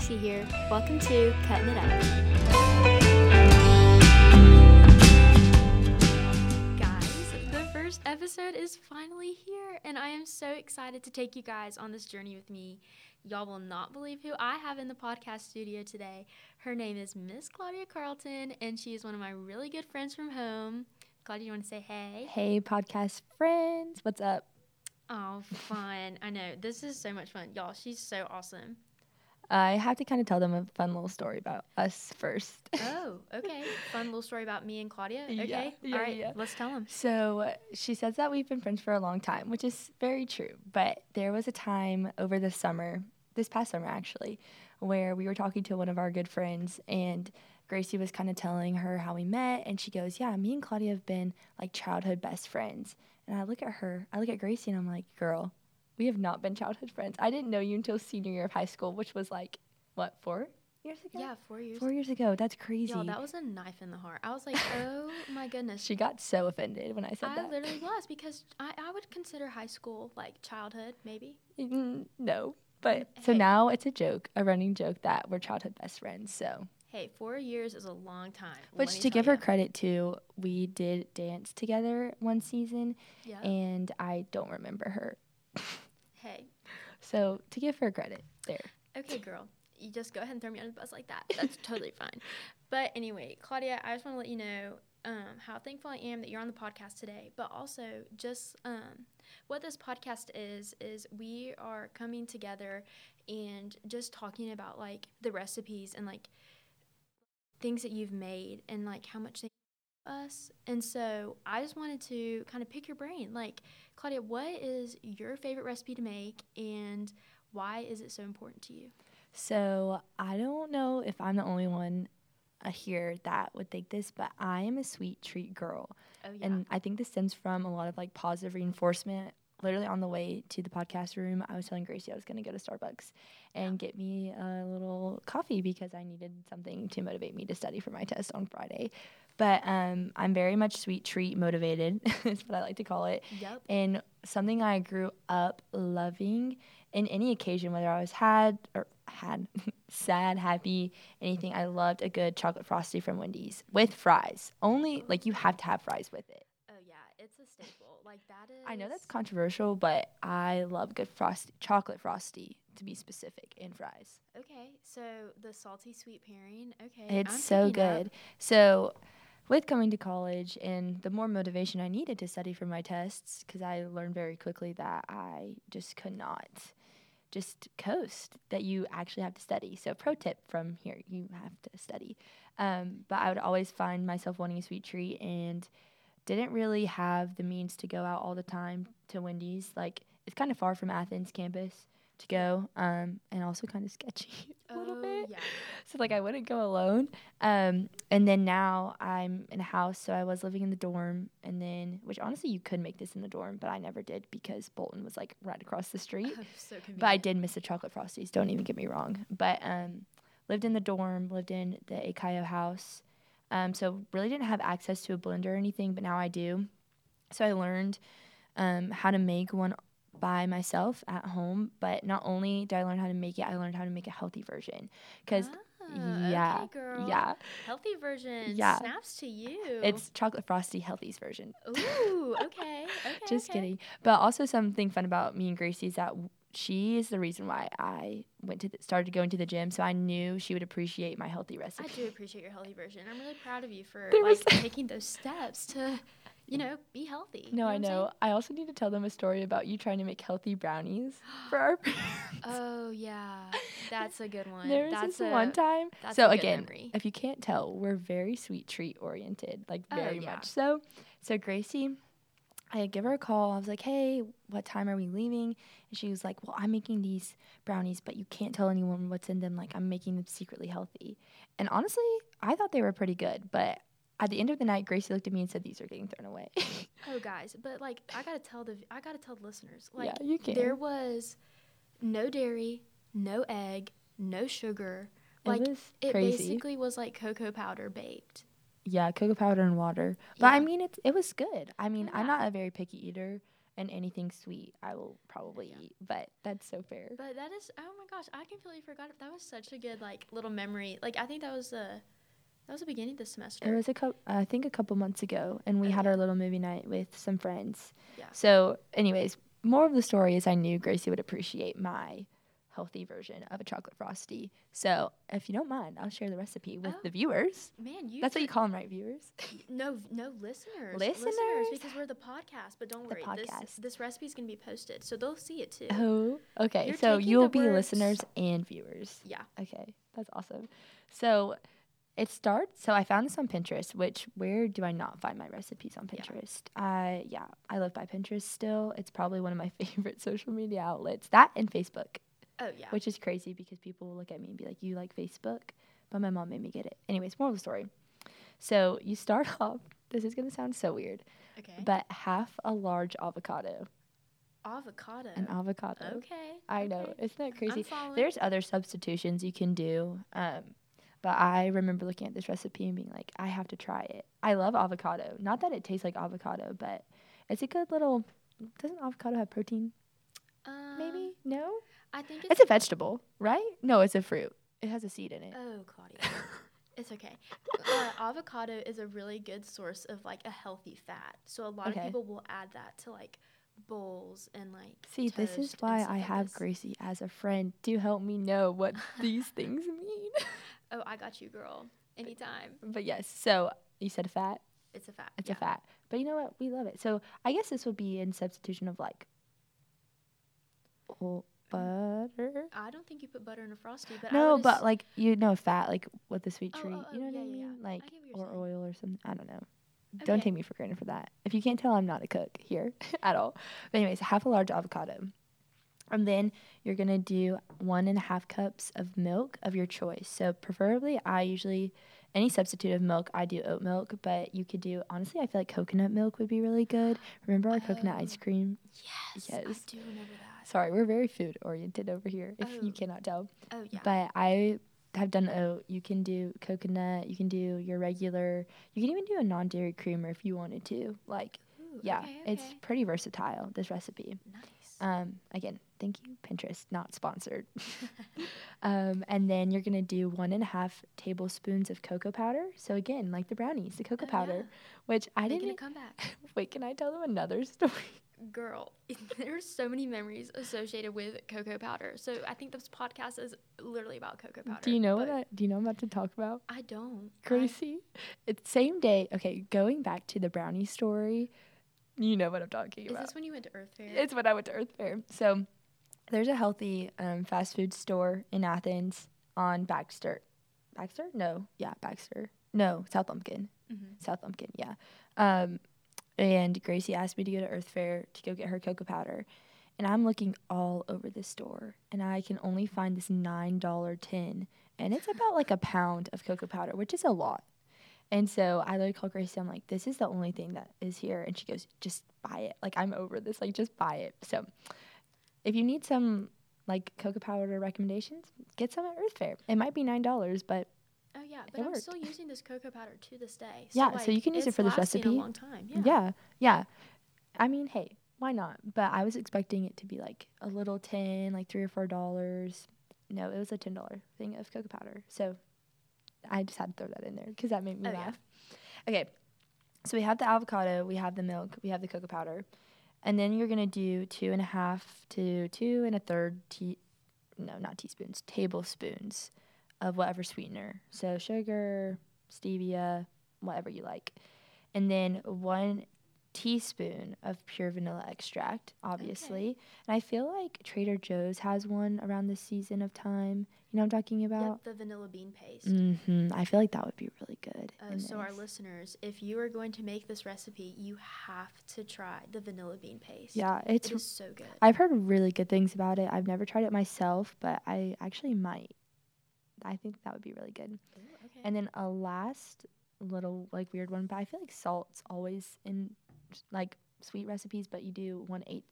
Gracie here. Welcome to Cutting It Up. Guys, the first episode is finally here, and I am so excited to take you guys on this journey with me. Y'all will not believe who I have in the podcast studio today. Her name is Miss Claudia Carlton, and she is one of my really good friends from home. Claudia, you want to say hey? Hey, podcast friends. What's up? Oh, fun. I know. This is so much fun. Y'all, she's so awesome. I have to kind of tell them a fun little story about us first. Oh, okay. Fun little story about me and Claudia? Okay. Yeah, all right. Yeah. Let's tell them. So she says that we've been friends for a long time, which is very true. But there was a time over the summer, this past summer actually, where we were talking to one of our good friends, and Gracie was kind of telling her how we met, and she goes, yeah, me and Claudia have been like childhood best friends. And I look at her, I look at Gracie, and I'm like, girl, we have not been childhood friends. I didn't know you until senior year of high school, which was like, what, 4 years ago? Yeah, 4 years. 4 years ago. That's crazy. Yo, that was a knife in the heart. I was like, oh, my goodness. She got so offended when I said that. I literally was, because I would consider high school like childhood, maybe. No. But hey. So now it's a joke, a running joke that we're childhood best friends, so. Hey, 4 years is a long time. Which, to give her credit to, we did dance together one season, yeah. And I don't remember her. Hey. So, to give her credit there. Okay, girl. You just go ahead and throw me under the bus like that. That's totally fine. But anyway, Claudia, I just want to let you know how thankful I am that you're on the podcast today. But also, just what this podcast is we are coming together and just talking about, like, the recipes and, like, things that you've made and like how much they love us. And so I just wanted to kind of pick your brain. Like, Claudia, what is your favorite recipe to make and why is it so important to you? So I don't know if I'm the only one here that would think this, but I am a sweet treat girl. Oh, yeah. And I think this stems from a lot of like positive reinforcement. Literally on the way to the podcast room, I was telling Gracie I was going to go to Starbucks and get me a little coffee because I needed something to motivate me to study for my test on Friday. But I'm very much sweet treat motivated is what I like to call it. Yep. And something I grew up loving in any occasion, whether I was sad, happy, anything, I loved a good chocolate frosty from Wendy's with fries. Only, like, you have to have fries with it. It's a staple. Like, that is... I know that's controversial, but I love good chocolate frosty, to be specific, and fries. Okay, so the salty-sweet pairing, okay. It's so good. So with coming to college and the more motivation I needed to study for my tests, because I learned very quickly that I just could not just coast, that you actually have to study. So pro tip from here, you have to study. But I would always find myself wanting a sweet treat and... didn't really have the means to go out all the time to Wendy's. Like, it's kind of far from Athens campus to go, and also kind of sketchy a little bit. Yeah. So, like, I wouldn't go alone. And then now I'm in a house, so I was living in the dorm, and then, which honestly you could make this in the dorm, but I never did because Bolton was, like, right across the street. Oh, so convenient. But I did miss the chocolate frosties, don't even get me wrong. But lived in the dorm, lived in the AKIO house. So really didn't have access to a blender or anything, but now I do. So I learned how to make one by myself at home. But not only did I learn how to make it, I learned how to make a healthy version. Because okay, girl. Yeah, healthy version. Yeah, snaps to you. It's chocolate frosty healthy's version. Ooh, okay. Just kidding. But also something fun about me and Gracie is that she is the reason why I started going to the gym, so I knew she would appreciate my healthy recipe. I do appreciate your healthy version. I'm really proud of you for like taking those steps to, you know, be healthy. No, you know I know. I also need to tell them a story about you trying to make healthy brownies for our parents. Oh, yeah. That's a good one. There was this one time. So, again, if you can't tell, we're very sweet treat oriented, like very much so. So, Gracie... I give her a call. I was like, hey, what time are we leaving? And she was like, well, I'm making these brownies, but you can't tell anyone what's in them. Like, I'm making them secretly healthy. And honestly, I thought they were pretty good. But at the end of the night, Gracie looked at me and said, these are getting thrown away. Oh, guys. But, like, I gotta tell the listeners. Like, yeah, you can. There was no dairy, no egg, no sugar. Like, it basically was like cocoa powder baked. Yeah, cocoa powder and water. But, I mean, it was good. I mean, I'm not a very picky eater, and anything sweet I will probably eat. But that's so fair. But that is, oh my gosh, I completely forgot. That was such a good, like, little memory. Like, I think that was the beginning of the semester. It was a couple months ago, and we had our little movie night with some friends. Yeah. So, anyways, more of the story is I knew Gracie would appreciate my healthy version of a chocolate frosty. So, if you don't mind, I'll share the recipe with the viewers. Man, that's what you call them, right, viewers? No, listeners. Listeners, because we're the podcast, but don't worry. This recipe is going to be posted, so they'll see it too. Oh, okay. So, you'll be listeners and viewers. Yeah. Okay. That's awesome. So, so I found this on Pinterest, which where do I not find my recipes on Pinterest? I live by Pinterest still. It's probably one of my favorite social media outlets. That and Facebook. Oh, yeah. Which is crazy because people will look at me and be like, you like Facebook? But my mom made me get it. Anyways, moral of the story. So you start off, this is going to sound so weird, but half a large avocado. An avocado. Okay. I know. Isn't that crazy? There's other substitutions you can do. But I remember looking at this recipe and being like, I have to try it. I love avocado. Not that it tastes like avocado, but it's a good little, doesn't avocado have protein? Maybe? No? I think it's a vegetable, right? No, it's a fruit. It has a seed in it. Oh, Claudia. It's okay. Avocado is a really good source of, like, a healthy fat. So a lot of people will add that to, like, bowls and, like, see, this is why I have Gracie as a friend to help me know what these things mean. Oh, I got you, girl. Anytime. But yes, so you said a fat? It's a fat. It's a fat. But you know what? We love it. So I guess this would be in substitution of, like, butter. I don't think you put butter in a frosty, but no, but like you know, fat like with the sweet treat, you know what I mean, like or saying. Oil or something. I don't know. Okay. Don't take me for granted for that. If you can't tell, I'm not a cook here at all. But anyways, half a large avocado, and then you're gonna do 1.5 cups of milk of your choice. So preferably, I usually any substitute of milk, I do oat milk, but you could do honestly, I feel like coconut milk would be really good. Remember our coconut ice cream? Yes, I do remember that. Sorry, we're very food-oriented over here, if you cannot tell. Oh, yeah. But I have done oat. You can do coconut. You can do your regular. You can even do a non-dairy creamer if you wanted to. Like, it's pretty versatile, this recipe. Nice. Again, thank you, Pinterest. Not sponsored. And then you're going to do 1.5 tablespoons of cocoa powder. So, again, like the brownies, the cocoa powder, which I didn't. Making a comeback. Wait, can I tell them another story? Girl, there's so many memories associated with cocoa powder. So I think this podcast is literally about cocoa powder. Do you know what I'm about to talk about? I don't. Gracie, it's same day. Okay, going back to the brownie story, you know what I'm talking about. Is this when you went to Earth Fair? It's when I went to Earth Fair. So there's a healthy fast food store in Athens on Baxter. Baxter? No. Yeah, Baxter. No, South Lumpkin. Mm-hmm. South Lumpkin, yeah. And Gracie asked me to go to Earth Fair to go get her cocoa powder. And I'm looking all over the store. And I can only find this $9 tin. And it's about like a pound of cocoa powder, which is a lot. And so I literally called Gracie. I'm like, this is the only thing that is here. And she goes, just buy it. Like, I'm over this. Like, just buy it. So if you need some, like, cocoa powder recommendations, get some at Earth Fair. It might be $9, but... Oh, yeah, but I'm still using this cocoa powder to this day. So yeah, like, so you can use it for this recipe. It's lasting a long time, yeah. I mean, hey, why not? But I was expecting it to be, like, a little tin, like $3 or $4. No, it was a $10 thing of cocoa powder. So I just had to throw that in there because that made me laugh. Yeah. Okay, so we have the avocado, we have the milk, we have the cocoa powder. And then you're going to do 2.5 tablespoons of whatever sweetener, so sugar, stevia, whatever you like. And then 1 teaspoon of pure vanilla extract, obviously. Okay. And I feel like Trader Joe's has one around this season of time. You know what I'm talking about? Yep, the vanilla bean paste. Mm-hmm. I feel like that would be really good. So our listeners, if you are going to make this recipe, you have to try the vanilla bean paste. Yeah, it is so good. I've heard really good things about it. I've never tried it myself, but I actually might. I think that would be really good. Ooh, okay. And then a last little, like, weird one, but I feel like salt's always in, like, sweet recipes, but you do 1/8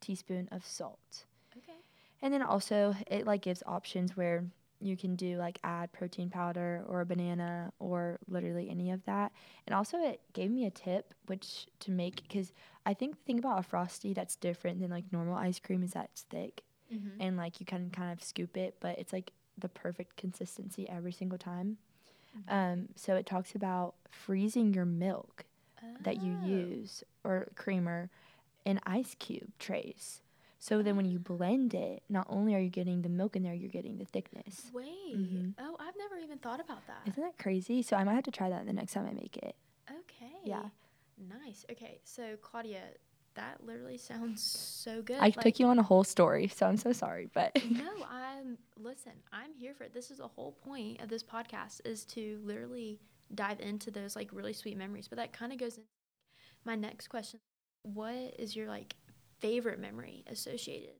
teaspoon of salt. Okay. And then also it, like, gives options where you can do, like, add protein powder or a banana or literally any of that. And also it gave me a tip which to make, because I think the thing about a Frosty that's different than, like, normal ice cream is that it's thick. Mm-hmm. And, like, you can kind of scoop it, but it's, like, the perfect consistency every single time. Mm-hmm. So it talks about freezing your milk that you use or creamer in ice cube trays. So then when you blend it, not only are you getting the milk in there, you're getting the thickness. Wait. Mm-hmm. Oh, I've never even thought about that. Isn't that crazy? So I might have to try that the next time I make it. Okay. Yeah. Nice. Okay. So, Claudia, that literally sounds so good. I took you on a whole story, so I'm so sorry. But no, listen, I'm here for it. This is the whole point of this podcast, is to literally dive into those, like, really sweet memories. But that kind of goes into my next question. What is your, like, favorite memory associated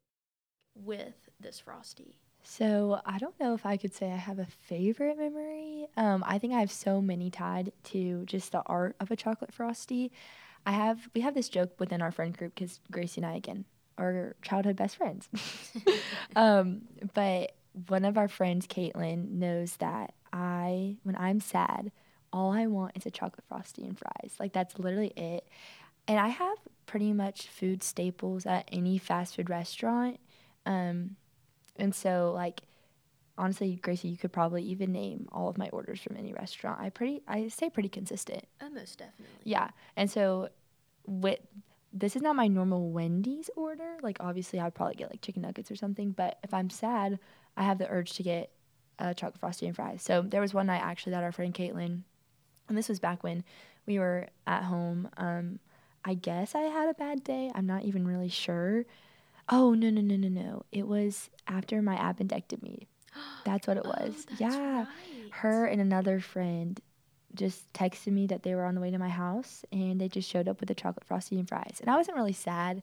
with this Frosty? So I don't know if I could say I have a favorite memory. I think I have so many tied to just the art of a chocolate Frosty. We have this joke within our friend group, because Gracie and I, again, are childhood best friends. But one of our friends, Caitlin, knows that when I'm sad, all I want is a chocolate Frosty and fries. Like, that's literally it. And I have pretty much food staples at any fast food restaurant. And so, like, honestly, Gracie, you could probably even name all of my orders from any restaurant. I stay pretty consistent. Most definitely. Yeah. And so this is not my normal Wendy's order. Like, obviously, I'd probably get, like, chicken nuggets or something. But if I'm sad, I have the urge to get a chocolate Frosty and fries. So there was one night, actually, that our friend Caitlin, and this was back when we were at home, I guess I had a bad day. I'm not even really sure. Oh, no. It was after my appendectomy. That's what it was. Oh, yeah. Right. Her and another friend just texted me that they were on the way to my house, and they just showed up with a chocolate Frosty and fries. And I wasn't really sad,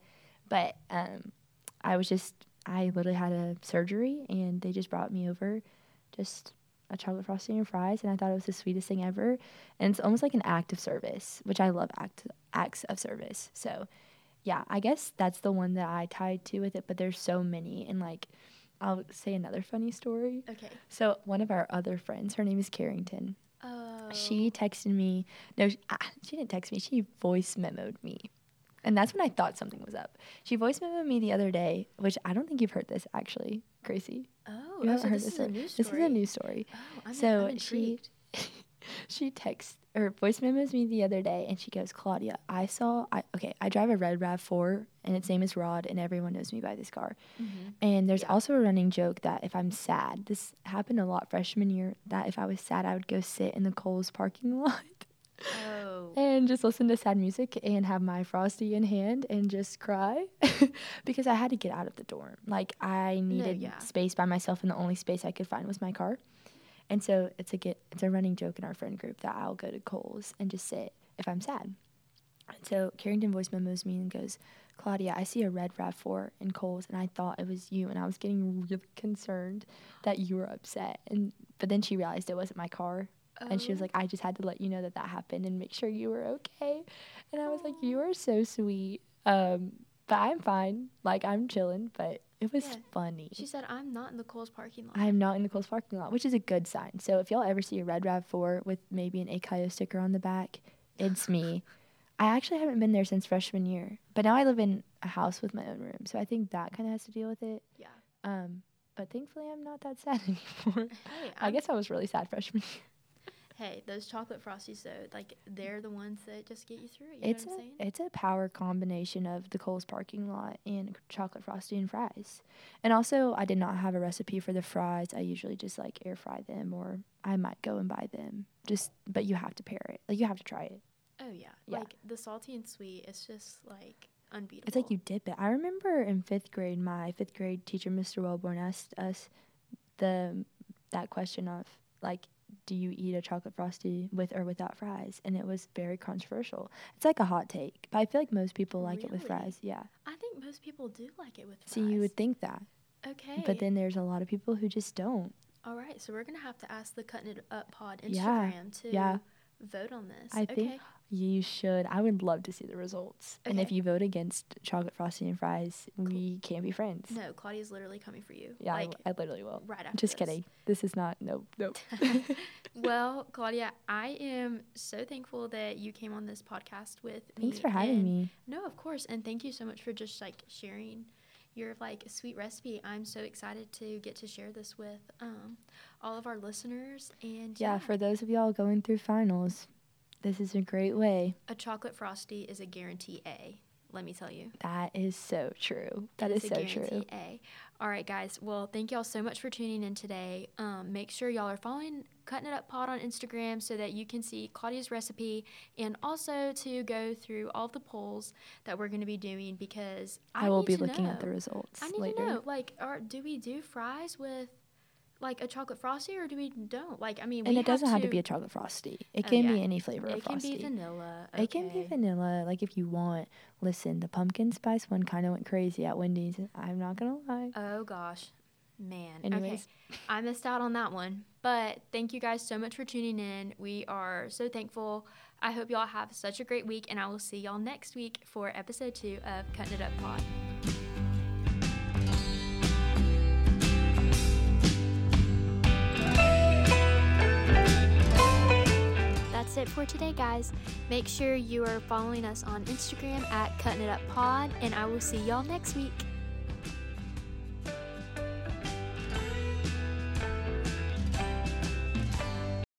but I literally had a surgery, and they just brought me over just a chocolate Frosty and fries, and I thought it was the sweetest thing ever. And it's almost like an act of service, which I love acts of service. So yeah, I guess that's the one that I tied to with it, but there's so many. And, like, I'll say another funny story. Okay. So one of our other friends, her name is Carrington. Oh. She texted me. No, she didn't text me. She voice memoed me. And that's when I thought something was up. She voice memoed me the other day, which I don't think you've heard this, actually, Gracie. Oh, you haven't heard this story. This is a new story. Oh, I'm intrigued. She texts or voice memos me the other day, and she goes, Claudia, I drive a red RAV4, and its name is Rod, and everyone knows me by this car. Mm-hmm. And there's also a running joke that if I'm sad, this happened a lot freshman year, that if I was sad, I would go sit in the Kohl's parking lot. Oh. And just listen to sad music and have my Frosty in hand and just cry because I had to get out of the dorm. Like, I needed space by myself, and the only space I could find was my car. And so it's a running joke in our friend group that I'll go to Kohl's and just sit if I'm sad. And so Carrington voice memos me and goes, Claudia, I see a red RAV4 in Kohl's, and I thought it was you, and I was getting really concerned that you were upset. But then she realized it wasn't my car. Oh. And she was like, I just had to let you know that happened and make sure you were okay. And I was like, you are so sweet. But I'm fine. Like, I'm chilling. But it was funny. She said, I'm not in the Kohl's parking lot. I'm not in the Kohl's parking lot, which is a good sign. So if y'all ever see a red RAV4 with maybe an AKIO sticker on the back, it's me. I actually haven't been there since freshman year. But now I live in a house with my own room. So I think that kind of has to deal with it. Yeah. But thankfully, I'm not that sad anymore. Hey, I guess I was really sad freshman year. Hey, those chocolate Frosties, though, like, they're the ones that just get you through it. You know what I'm saying? It's a power combination of the Kohl's parking lot and chocolate Frosty and fries. And also, I did not have a recipe for the fries. I usually just, like, air fry them, or I might go and buy them. But you have to pair it. Like, you have to try it. Oh, yeah. Like, the salty and sweet, it's just, like, unbeatable. It's like you dip it. I remember in fifth grade, my fifth grade teacher, Mr. Wellborn, asked us that question of, like, do you eat a chocolate Frosty with or without fries? And it was very controversial. It's like a hot take, but I feel like most people like it with fries. Yeah. I think most people do like it with fries. So you would think that. Okay. But then there's a lot of people who just don't. All right, so we're going to have to ask the Cutting It Up Pod Instagram to vote on this. I think you should. I would love to see the results. Okay. And if you vote against chocolate frosting and fries, we can't be friends. No, Claudia's literally coming for you. Yeah, like, I literally will. Right after Just kidding. This is not, nope. Well, Claudia, I am so thankful that you came on this podcast with me. Thanks for having me. No, of course. And thank you so much for just, like, sharing your, like, sweet recipe. I'm so excited to get to share this with all of our listeners. And yeah, for those of y'all going through finals, this is a great way. A chocolate frosty is a guarantee A, let me tell you. That is so true. That is so true. A. All right, guys. Well, thank y'all so much for tuning in today. Make sure y'all are following Cutting It Up Pod on Instagram so that you can see Claudia's recipe and also to go through all the polls that we're going to be doing, because I will be looking at the results later. I need to know, like, do we do fries with, like, a chocolate frosty, or do we don't? Like, I mean, we And it doesn't have to be a chocolate frosty. It can be any flavor of frosty. It can be vanilla. Okay. It can be vanilla, like, if you want. Listen, the pumpkin spice one kind of went crazy at Wendy's. I'm not going to lie. Oh, gosh. Man. Anyways. Okay. I missed out on that one. But thank you guys so much for tuning in. We are so thankful. I hope y'all have such a great week, and I will see y'all next week for episode 2 of Cutting It Up Pod. That's it for today, guys. Make sure you are following us on Instagram at Cutting It Up Pod, and I will see y'all next week.